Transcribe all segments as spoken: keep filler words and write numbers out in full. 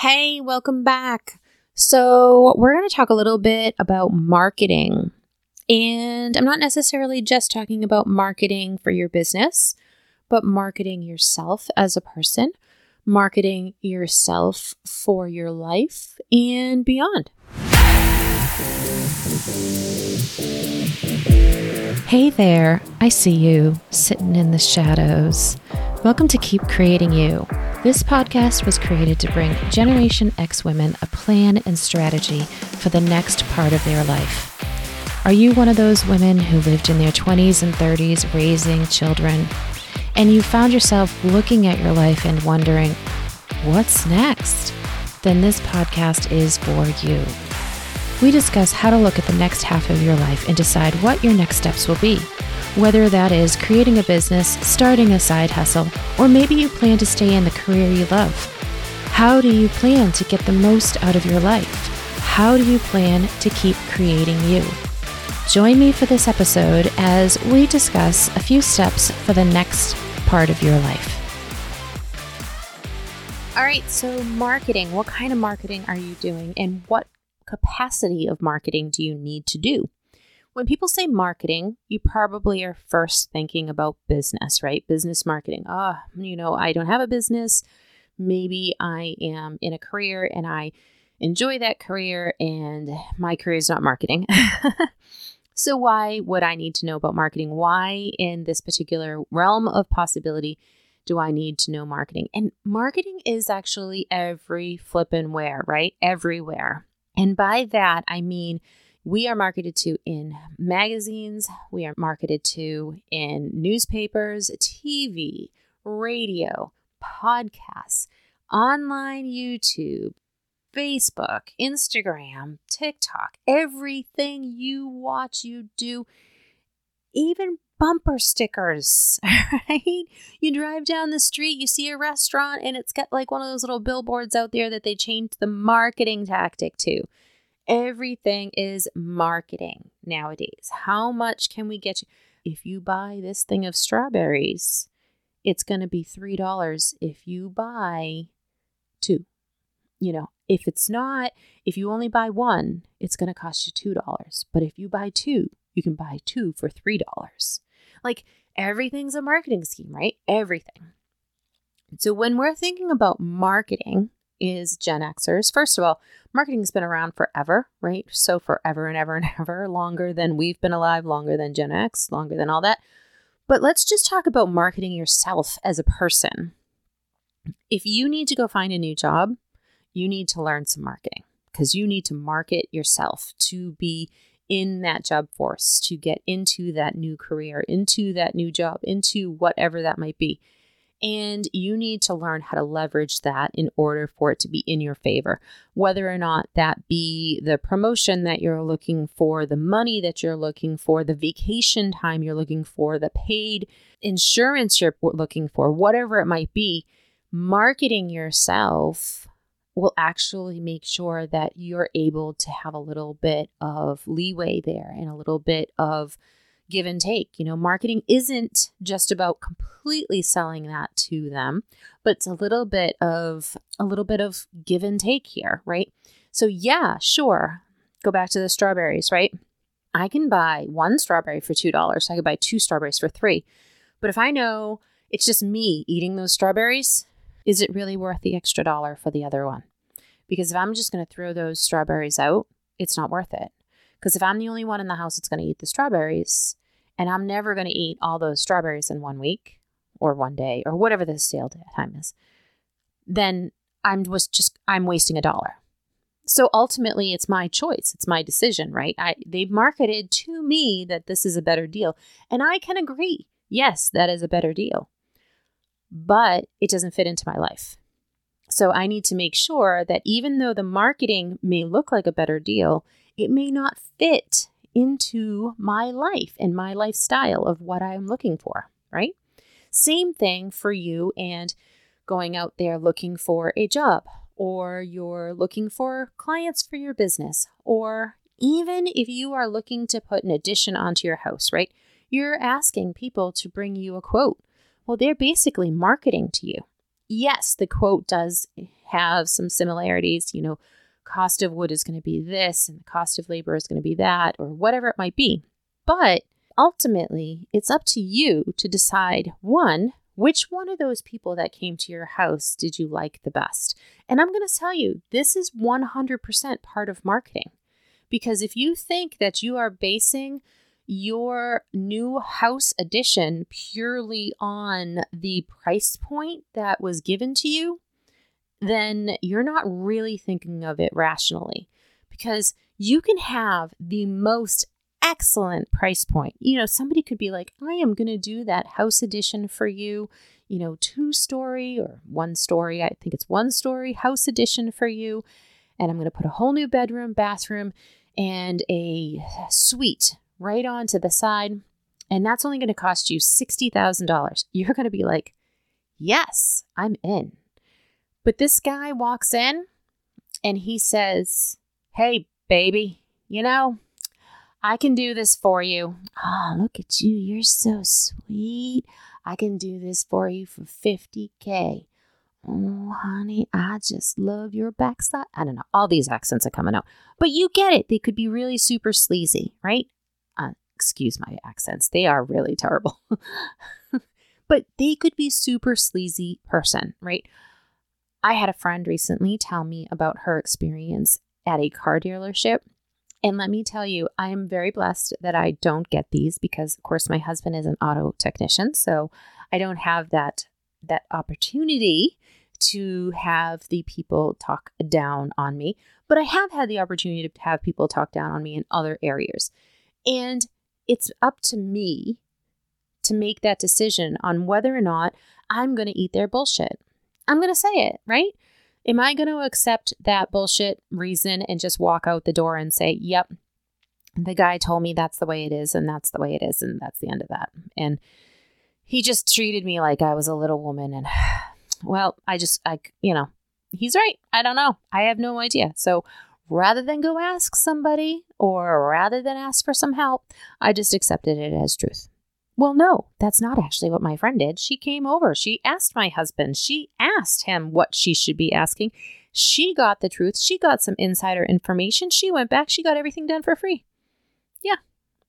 Hey, welcome back. So we're going to talk a little bit about marketing. And I'm not necessarily just talking about marketing for your business, but marketing yourself as a person, marketing yourself for your life and beyond. Hey there, I see you sitting in the shadows. Welcome to Keep Creating You. This podcast was created to bring Generation X women a plan and strategy for the next part of their life. Are you one of those women who lived in their twenties and thirties raising children, and you found yourself looking at your life and wondering, what's next? Then this podcast is for you. We discuss how to look at the next half of your life and decide what your next steps will be, whether that is creating a business, starting a side hustle, or maybe you plan to stay in the career you love. How do you plan to get the most out of your life? How do you plan to keep creating you? Join me for this episode as we discuss a few steps for the next part of your life. All right, so marketing. What kind of marketing are you doing, and what capacity of marketing do you need to do? When people say marketing, you probably are first thinking about business, right? Business marketing. Ah, oh, you know, I don't have a business. Maybe I am in a career and I enjoy that career, and my career is not marketing. So why would I need to know about marketing? Why in this particular realm of possibility do I need to know marketing? And marketing is actually every flippin' where, right? Everywhere. And by that, I mean, we are marketed to in magazines, we are marketed to in newspapers, T V, radio, podcasts, online YouTube, Facebook, Instagram, TikTok, everything you watch, you do, even bumper stickers, right? You drive down the street, you see a restaurant, and it's got like one of those little billboards out there that they changed the marketing tactic to. Everything is marketing nowadays. How much can we get you? If you buy this thing of strawberries, it's going to be three dollars if you buy two. You know, if it's not, if you only buy one, it's going to cost you two dollars. But if you buy two, you can buy two for three dollars. Like, everything's a marketing scheme, right? Everything. So when we're thinking about marketing is Gen Xers, first of all, marketing's been around forever, right? So forever and ever and ever, longer than we've been alive, longer than Gen X, longer than all that. But let's just talk about marketing yourself as a person. If you need to go find a new job, you need to learn some marketing because you need to market yourself to be in that job force, to get into that new career, into that new job, into whatever that might be. And you need to learn how to leverage that in order for it to be in your favor, whether or not that be the promotion that you're looking for, the money that you're looking for, the vacation time you're looking for, the paid insurance you're looking for, whatever it might be. Marketing yourself will actually make sure that you're able to have a little bit of leeway there and a little bit of give and take. You know, marketing isn't just about completely selling that to them, but it's a little bit of a little bit of give and take here, right? So yeah, sure. Go back to the strawberries, right? I can buy one strawberry for two dollars. I could buy two strawberries for three. But if I know it's just me eating those strawberries, is it really worth the extra dollar for the other one? Because if I'm just going to throw those strawberries out, it's not worth it. Because if I'm the only one in the house that's going to eat the strawberries, and I'm never going to eat all those strawberries in one week or one day or whatever the sale time is, then I'm was just I'm wasting a dollar. So ultimately, it's my choice. It's my decision, right? I they marketed to me that this is a better deal, and I can agree. Yes, that is a better deal. But it doesn't fit into my life. So I need to make sure that even though the marketing may look like a better deal, it may not fit into my life and my lifestyle of what I'm looking for, right? Same thing for you and going out there looking for a job, or you're looking for clients for your business, or even if you are looking to put an addition onto your house, right? You're asking people to bring you a quote. Well, they're basically marketing to you. yes, the quote does have some similarities, you know, cost of wood is going to be this and the cost of labor is going to be that, or whatever it might be. But ultimately, it's up to you to decide, one, which one of those people that came to your house did you like the best? And I'm going to tell you, this is one hundred percent part of marketing. Because if you think that you are basing your new house addition purely on the price point that was given to you, then you're not really thinking of it rationally. Because you can have the most excellent price point. You know, somebody could be like, I am going to do that house addition for you, you know, two story or one story. I think it's one story house addition for you. And I'm going to put a whole new bedroom, bathroom, and a suite right onto the side. And that's only going to cost you sixty thousand dollars. You're going to be like, yes, I'm in. But this guy walks in and he says, hey, baby, you know, I can do this for you. Oh, look at you. You're so sweet. I can do this for you for fifty K. Oh, honey, I just love your backside. I don't know. All these accents are coming out. But you get it. They could be really super sleazy, right? Uh, excuse my accents. They are really terrible. But they could be super sleazy person, right? I had a friend recently tell me about her experience at a car dealership. And let me tell you, I am very blessed that I don't get these because, of course, my husband is an auto technician. So I don't have that that opportunity to have the people talk down on me, but I have had the opportunity to have people talk down on me in other areas. And it's up to me to make that decision on whether or not I'm going to eat their bullshit. I'm going to say it, right? Am I going to accept that bullshit reason and just walk out the door and say, yep, the guy told me that's the way it is and that's the way it is and that's the end of that. And he just treated me like I was a little woman and, well, I just, I, you know, he's right. I don't know. I have no idea. So rather than go ask somebody or rather than ask for some help, I just accepted it as truth. Well, no, that's not actually what my friend did. She came over. She asked my husband. She asked him what she should be asking. She got the truth. She got some insider information. She went back. She got everything done for free. Yeah,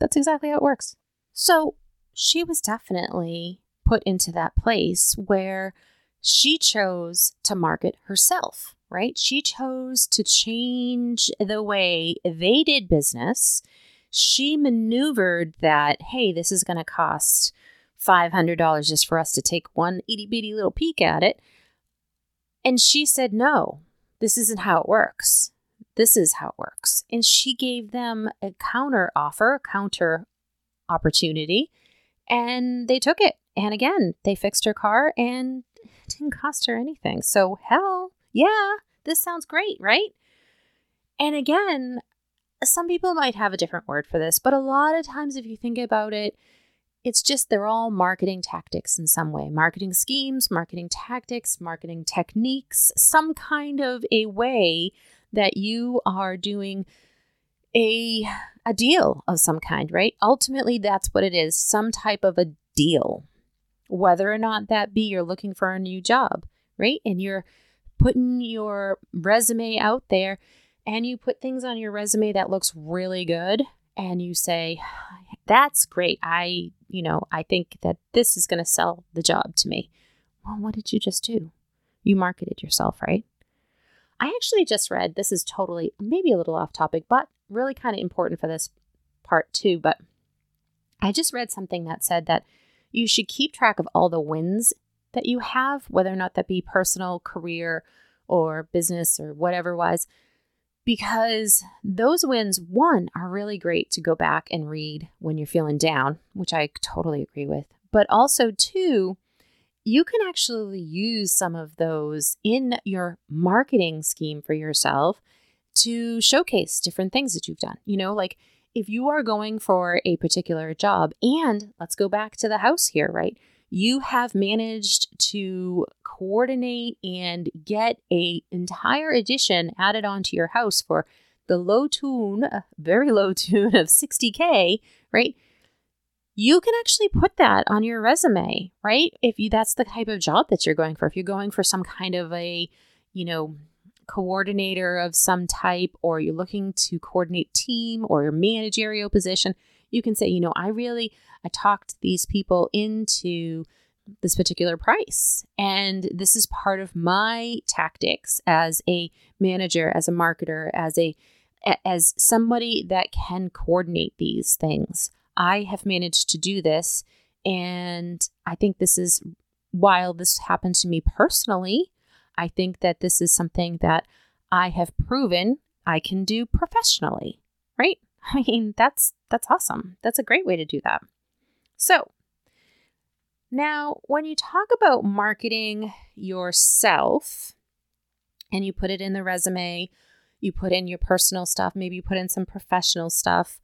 that's exactly how it works. So she was definitely put into that place where she chose to market herself, right? She chose to change the way they did business. She maneuvered that, hey, this is going to cost five hundred dollars just for us to take one itty bitty little peek at it. And she said, no, this isn't how it works. This is how it works. And she gave them a counter offer, a counter opportunity. And they took it. And again, they fixed her car and it didn't cost her anything. So hell yeah, this sounds great, right? And again, some people might have a different word for this, but a lot of times if you think about it, it's just they're all marketing tactics in some way. Marketing schemes, marketing tactics, marketing techniques, some kind of a way that you are doing a a deal of some kind, right? Ultimately, that's what it is, some type of a deal, whether or not that be you're looking for a new job, right? And you're putting your resume out there and you put things on your resume that looks really good. And you say, that's great. I, you know, I think that this is going to sell the job to me. Well, what did you just do? You marketed yourself, right? I actually just read, this is totally, maybe a little off topic, but really kind of important for this part too. But I just read something that said that you should keep track of all the wins that you have, whether or not that be personal, career, or business, or whatever wise, because those wins, one, are really great to go back and read when you're feeling down, which I totally agree with. But also, two, you can actually use some of those in your marketing scheme for yourself to showcase different things that you've done. You know, like if you are going for a particular job, and let's go back to the house here, right? You have managed to coordinate and get a entire addition added onto your house for the low tune, very low tune of sixty K, right? you can actually put that on your resume, right? If you, that's the type of job that you're going for. If you're going for some kind of a, you know, coordinator of some type, or you're looking to coordinate team or your managerial position, you can say, you know, I really, I talked these people into this particular price. And this is part of my tactics as a manager, as a marketer, as a, as somebody that can coordinate these things. I have managed to do this. And I think this is, while this happened to me personally, I think that this is something that I have proven I can do professionally, right? I mean, that's, that's awesome. That's a great way to do that. So now when you talk about marketing yourself and you put it in the resume, you put in your personal stuff, maybe you put in some professional stuff.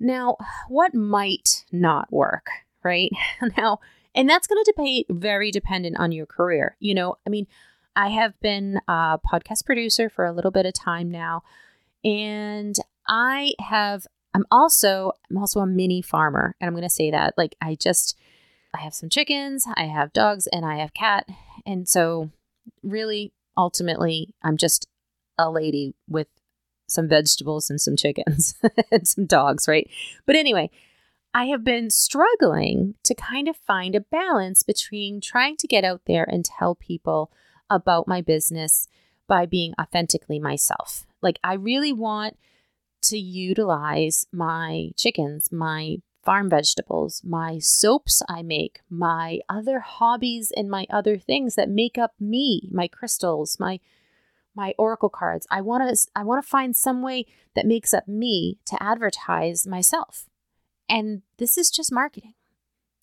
Now, what might not work, right? Now, and that's going to be very dependent on your career. You know, I mean, I have been a podcast producer for a little bit of time now, and I have, I'm also, I'm also a mini farmer. And I'm going to say that, like, I just, I have some chickens, I have dogs, and I have cat. And so really, ultimately, I'm just a lady with some vegetables and some chickens and some dogs, right? But anyway, I have been struggling to kind of find a balance between trying to get out there and tell people about my business by being authentically myself. Like, I really want to utilize my chickens, my farm vegetables, my soaps I make, my other hobbies and my other things that make up me, my crystals, my my oracle cards. I want to I want to find some way that makes up me to advertise myself. And this is just marketing.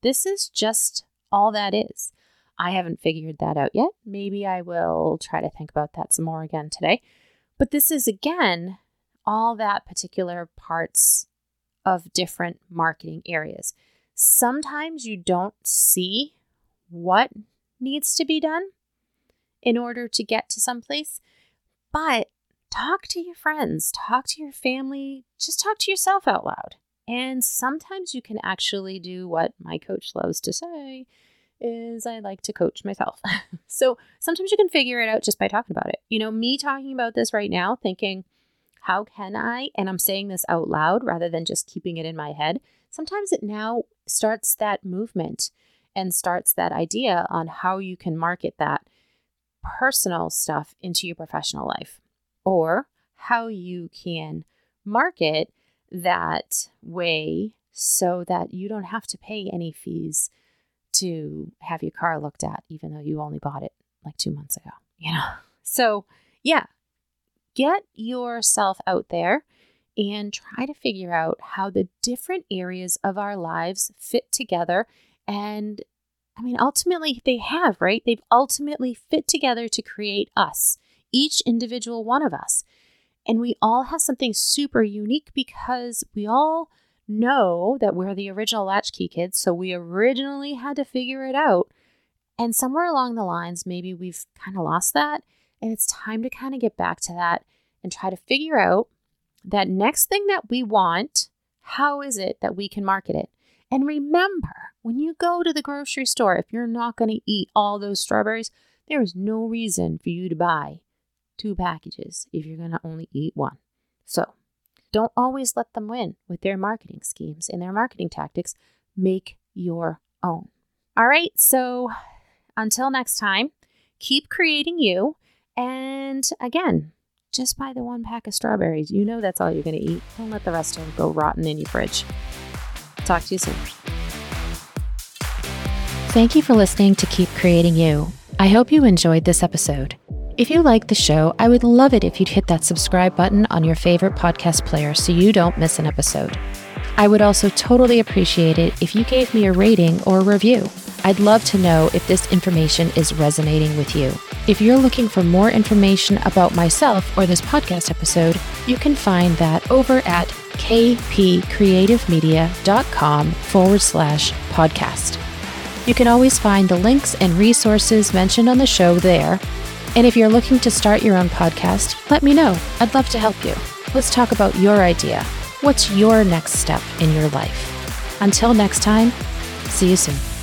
This is just all that is. I haven't figured that out yet. Maybe I will try to think about that some more again today. But this is, again, all that particular parts of different marketing areas. Sometimes you don't see what needs to be done in order to get to someplace, but talk to your friends, talk to your family, just talk to yourself out loud. And sometimes you can actually do what my coach loves to say is I like to coach myself. So sometimes you can figure it out just by talking about it. You know, me talking about this right now, thinking, how can I, and I'm saying this out loud rather than just keeping it in my head. Sometimes it now starts that movement and starts that idea on how you can market that personal stuff into your professional life, or how you can market that way so that you don't have to pay any fees to have your car looked at, even though you only bought it like two months ago, you know? So yeah, get yourself out there and try to figure out how the different areas of our lives fit together. And I mean, ultimately they have, right? They've ultimately fit together to create us, each individual one of us. And we all have something super unique because we all know that we're the original latchkey kids. So we originally had to figure it out. And somewhere along the lines, maybe we've kind of lost that. And it's time to kind of get back to that and try to figure out that next thing that we want. How is it that we can market it? And remember, when you go to the grocery store, if you're not going to eat all those strawberries, there is no reason for you to buy two packages if you're going to only eat one. So don't always let them win with their marketing schemes and their marketing tactics. Make your own. All right. So until next time, keep creating you. And again, just buy the one pack of strawberries. You know that's all you're going to eat. Don't let the rest of them go rotten in your fridge. Talk to you soon. Thank you for listening to Keep Creating You. I hope you enjoyed this episode. If you like the show, I would love it if you'd hit that subscribe button on your favorite podcast player so you don't miss an episode. I would also totally appreciate it if you gave me a rating or a review. I'd love to know if this information is resonating with you. If you're looking for more information about myself or this podcast episode, you can find that over at kpcreativemedia.com forward slash podcast. You can always find the links and resources mentioned on the show there. And if you're looking to start your own podcast, let me know. I'd love to help you. Let's talk about your idea. What's your next step in your life? Until next time, see you soon.